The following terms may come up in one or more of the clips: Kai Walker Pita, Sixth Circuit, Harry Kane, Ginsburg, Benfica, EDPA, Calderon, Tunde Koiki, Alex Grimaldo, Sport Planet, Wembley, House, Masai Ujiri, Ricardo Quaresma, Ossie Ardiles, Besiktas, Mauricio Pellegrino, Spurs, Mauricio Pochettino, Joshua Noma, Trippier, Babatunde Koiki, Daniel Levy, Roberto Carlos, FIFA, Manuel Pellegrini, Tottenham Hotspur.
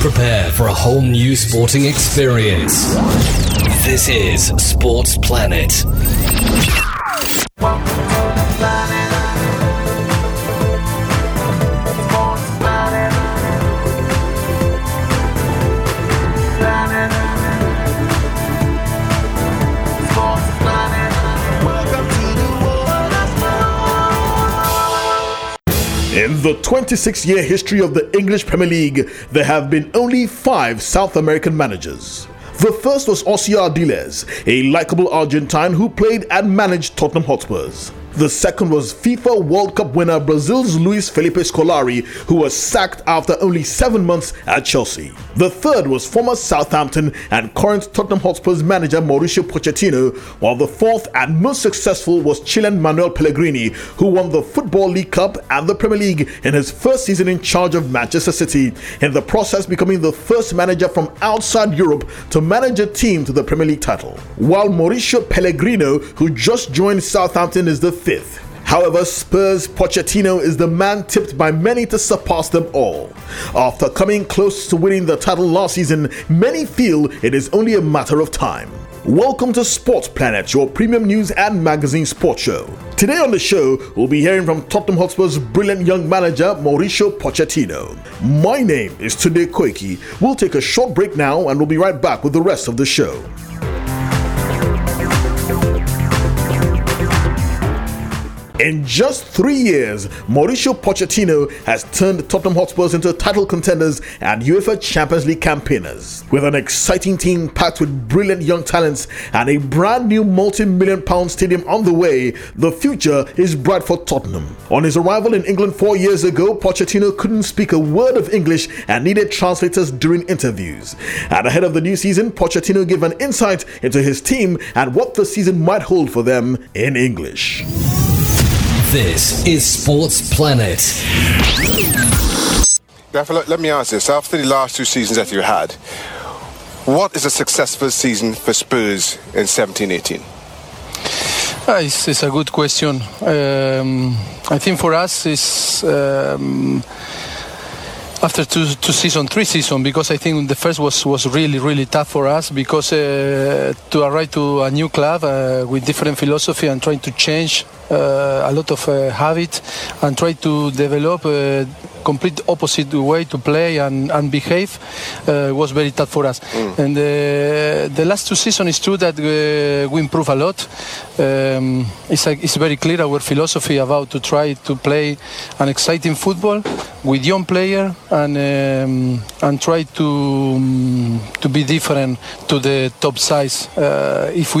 Prepare for a whole new sporting experience. This is Sports Planet. In the 26-year history of the English Premier League, there have been only 5 South American managers. The first was Ossie Ardiles, a likeable Argentine who played and managed Tottenham Hotspurs. The second was FIFA World Cup winner Brazil's Luis Felipe Scolari, who was sacked after only 7 months at Chelsea. The third was former Southampton and current Tottenham Hotspurs manager Mauricio Pochettino, while the fourth and most successful was Chilean Manuel Pellegrini, who won the Football League Cup and the Premier League in his first season in charge of Manchester City, in the process becoming the first manager from outside Europe to manage a team to the Premier League title. While Mauricio Pellegrino, who just joined Southampton, is the fifth. However, Spurs' Pochettino is the man tipped by many to surpass them all. After coming close to winning the title last season, many feel it is only a matter of time. Welcome to Sports Planet, your premium news and magazine sports show. Today on the show, we'll be hearing from Tottenham Hotspur's brilliant young manager, Mauricio Pochettino. My name is Tunde Koiki. We'll take a short break now and we'll be right back with the rest of the show. In just 3 years, Mauricio Pochettino has turned Tottenham Hotspurs into title contenders and UEFA Champions League campaigners. With an exciting team packed with brilliant young talents and a brand new multi-million-pound stadium on the way, the future is bright for Tottenham. On his arrival in England 4 years ago, Pochettino couldn't speak a word of English and needed translators during interviews. And ahead of the new season, Pochettino gave an insight into his team and what the season might hold for them in English. This is Sports Planet. Rafa, let me ask this. After the last 2 seasons that you had, what is a successful season for Spurs in 17-18? It's a good question. I think for us it's after three seasons, because I think the first was really tough for us, because to arrive to a new club with different philosophy and trying to change a lot of habit and try to develop a complete opposite way to play and behave was very tough for us. And the last 2 seasons, is true that we improved a lot. It's very clear our philosophy about to try to play an exciting football with young player and try to be different to the top size if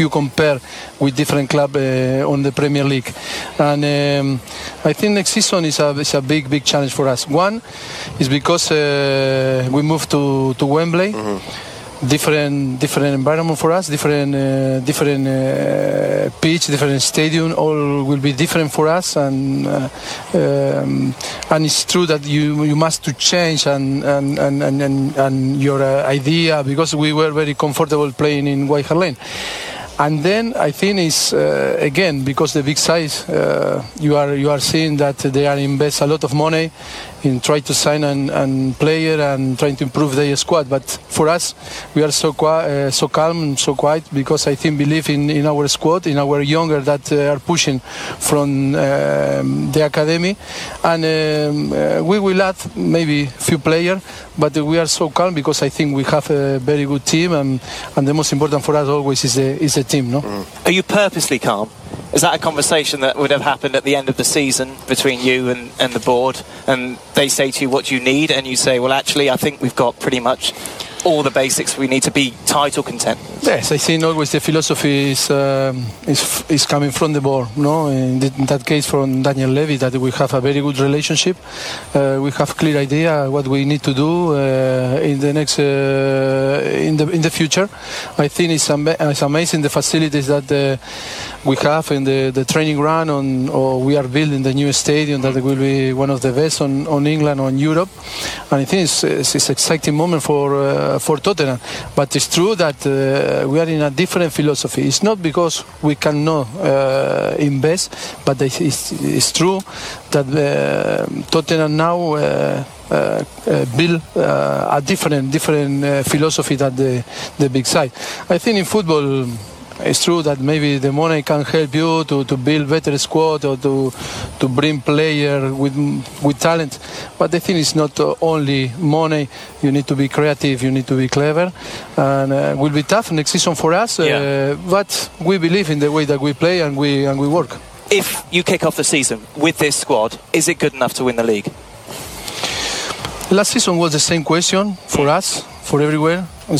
you compare with different club on the Premier League. And I think next season is a big challenge for us. One is because we moved to Wembley. Mm-hmm. Different environment for us, different pitch, different stadium. All will be different for us, and it's true that you must to change and your idea, because we were very comfortable playing in White Hart Lane. And then I think it's again, because the big size, you are seeing that they are invest a lot of money in trying to sign and player and trying to improve their squad. But for us, we are so calm and so quiet, because I think believe in our squad, in our younger that are pushing from the academy, and we will add maybe few players. But we are so calm because I think we have a very good team, and the most important for us always is the team, no? Are you purposely calm? Is that a conversation that would have happened at the end of the season between you and the board, and they say to you what you need and you say, well, actually I think we've got pretty much all the basics we need to be title content? Yes, I think always the philosophy is coming from the board, no? In that case, from Daniel Levy, that we have a very good relationship. We have clear idea what we need to do in the next in the future. I think it's amazing the facilities that we have in the training ground, or we are building the new stadium that will be one of the best on England, on Europe. And I think it's an exciting moment for Tottenham. But it's true that we are in a different philosophy. It's not because we cannot invest, but it's true that Tottenham now build a different philosophy than the big side. I think in football, it's true that maybe the money can help you to build better squad or to bring player with talent. But the thing is not only money. You need to be creative. You need to be clever. And it will be tough next season for us. Yeah. But we believe in the way that we play and we work. If you kick off the season with this squad, is it good enough to win the league? Last season was the same question for us, for everywhere. And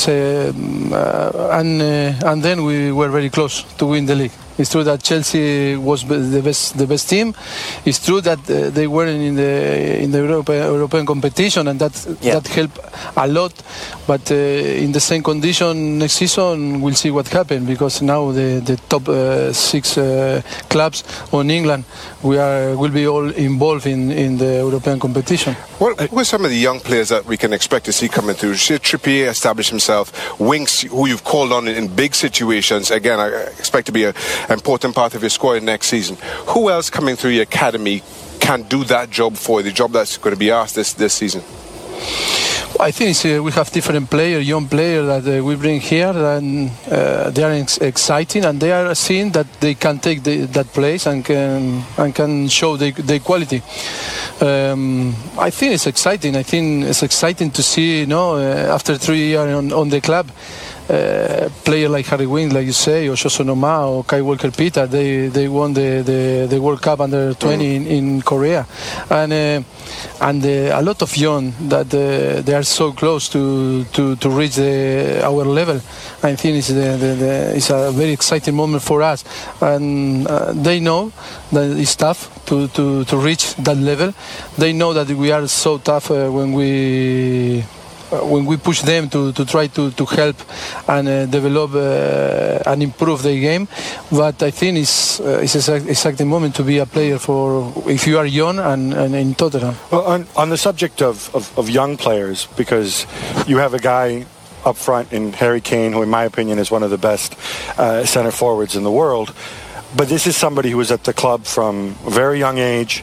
then we were very close to win the league. It's true that Chelsea was the best team. It's true that they weren't in the European competition, and that helped a lot. But in the same condition next season, we'll see what happens, because now the top six clubs in England will be all involved in the European competition. What are some of the young players that we can expect to see coming through? Trippier established himself. Winks, who you've called on in big situations, again, I expect to be a important part of your squad next season. Who else coming through your academy can do that job for you, the job that's going to be asked this season? I think we have different players, young players that we bring here, and they are exciting, and they are seeing that they can take that place and can show their quality. I think it's exciting. I think it's exciting to see, after 3 years on the club, player like Harry Winks, like you say, or Joshua Noma, or Kai Walker Pita. They won the World Cup under 20 in Korea, and a lot of young that they are so close to reach our level. I think it's a very exciting moment for us, and they know that it's tough to reach that level. They know that we are so tough when we push them to try to help and develop and improve their game. But I think it's an exciting moment to be a player for if you are young and in Tottenham. Well, on the subject of young players, because you have a guy up front in Harry Kane, who in my opinion is one of the best center forwards in the world, but this is somebody who was at the club from a very young age,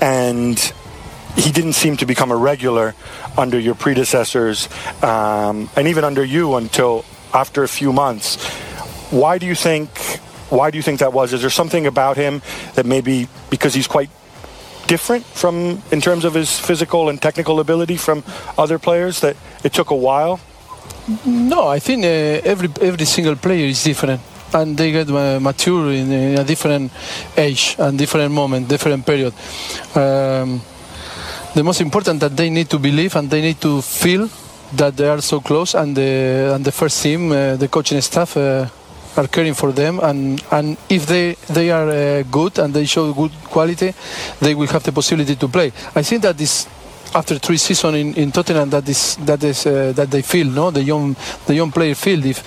and he didn't seem to become a regular under your predecessors, and even under you until after a few months. Why do you think that was? Is there something about him that maybe because he's quite different from, in terms of his physical and technical ability, from other players, that it took a while? No, I think every single player is different. And they get mature in a different age and different moment, different period. The most important that they need to believe and they need to feel that they are so close, and the first team, the coaching staff, are caring for them, and if they are good and they show good quality, they will have the possibility to play. I think that this, after 3 seasons in Tottenham, that is that they feel, the young player feel, if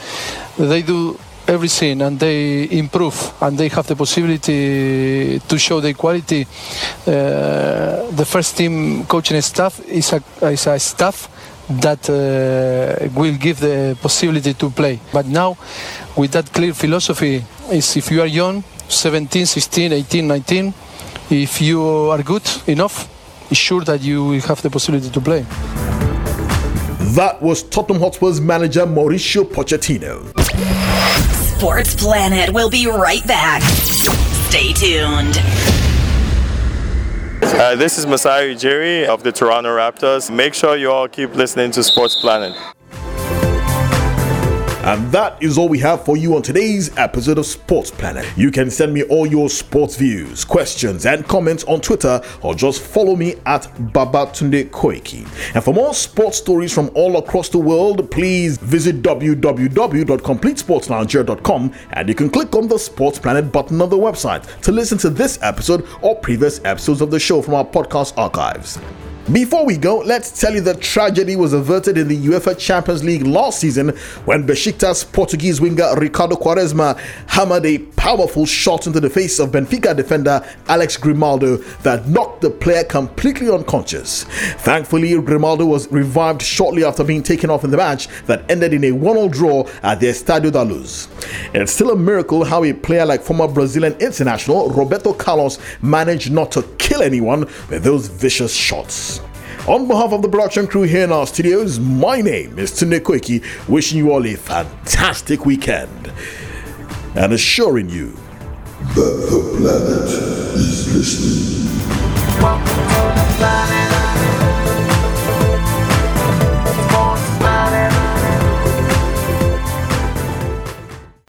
they do everything and they improve and they have the possibility to show their quality, the first team coaching staff is a staff that will give the possibility to play. But now, with that clear philosophy, is if you are young, 17, 16, 18, 19, if you are good enough, it's sure that you will have the possibility to play. That was Tottenham Hotspur's manager Mauricio Pochettino. Sports Planet will be right back. Stay tuned. This is Masai Ujiri of the Toronto Raptors. Make sure you all keep listening to Sports Planet. And that is all we have for you on today's episode of Sports Planet. You can send me all your sports views, questions, and comments on Twitter, or just follow me at Babatunde Koiki. And for more sports stories from all across the world, please visit www.completesportsnigeria.com, and you can click on the Sports Planet button on the website to listen to this episode or previous episodes of the show from our podcast archives. Before we go, let's tell you that tragedy was averted in the UEFA Champions League last season when Besiktas Portuguese winger Ricardo Quaresma hammered a powerful shot into the face of Benfica defender Alex Grimaldo that knocked the player completely unconscious. Thankfully, Grimaldo was revived shortly after being taken off in the match that ended in a 1-1 draw at the Estádio da Luz. It's still a miracle how a player like former Brazilian international Roberto Carlos managed not to kill anyone with those vicious shots. On behalf of the production crew here in our studios, my name is Tunde Koiki, wishing you all a fantastic weekend and assuring you that the planet is